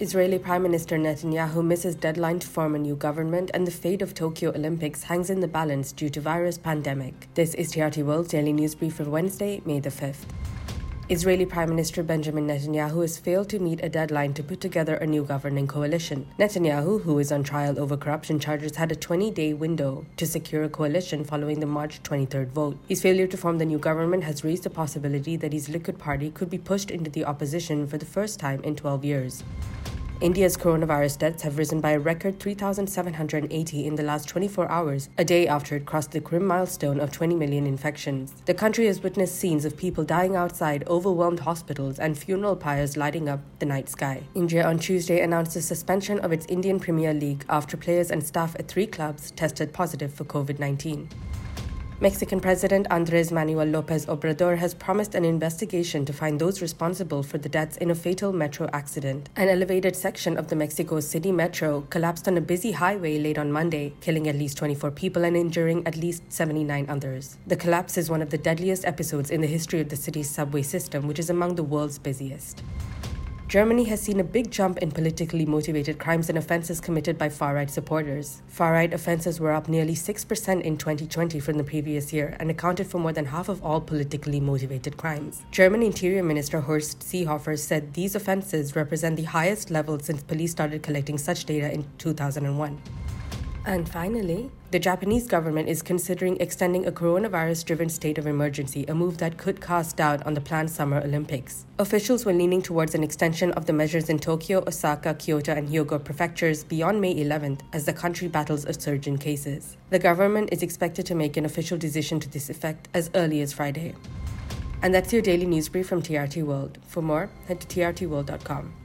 Israeli Prime Minister Netanyahu misses deadline to form a new government, and the fate of Tokyo Olympics hangs in the balance due to virus pandemic. This is TRT World Daily News Brief for Wednesday, May the 5th. Israeli Prime Minister Benjamin Netanyahu has failed to meet a deadline to put together a new governing coalition. Netanyahu, who is on trial over corruption charges, had a 20-day window to secure a coalition following the March 23rd vote. His failure to form the new government has raised the possibility that his Likud party could be pushed into the opposition for the first time in 12 years. India's coronavirus deaths have risen by a record 3,780 in the last 24 hours, a day after it crossed the grim milestone of 20 million infections. The country has witnessed scenes of people dying outside overwhelmed hospitals and funeral pyres lighting up the night sky. India on Tuesday announced the suspension of its Indian Premier League after players and staff at 3 clubs tested positive for COVID-19. Mexican President Andrés Manuel López Obrador has promised an investigation to find those responsible for the deaths in a fatal metro accident. An elevated section of the Mexico City metro collapsed on a busy highway late on Monday, killing at least 24 people and injuring at least 79 others. The collapse is one of the deadliest episodes in the history of the city's subway system, which is among the world's busiest. Germany has seen a big jump in politically motivated crimes and offences committed by far-right supporters. Far-right offences were up nearly 6% in 2020 from the previous year and accounted for more than half of all politically motivated crimes. German Interior Minister Horst Seehofer said these offences represent the highest level since police started collecting such data in 2001. And finally, the Japanese government is considering extending a coronavirus-driven state of emergency, a move that could cast doubt on the planned Summer Olympics. Officials were leaning towards an extension of the measures in Tokyo, Osaka, Kyoto and Hyogo prefectures beyond May 11th as the country battles a surge in cases. The government is expected to make an official decision to this effect as early as Friday. And that's your daily news brief from TRT World. For more, head to trtworld.com.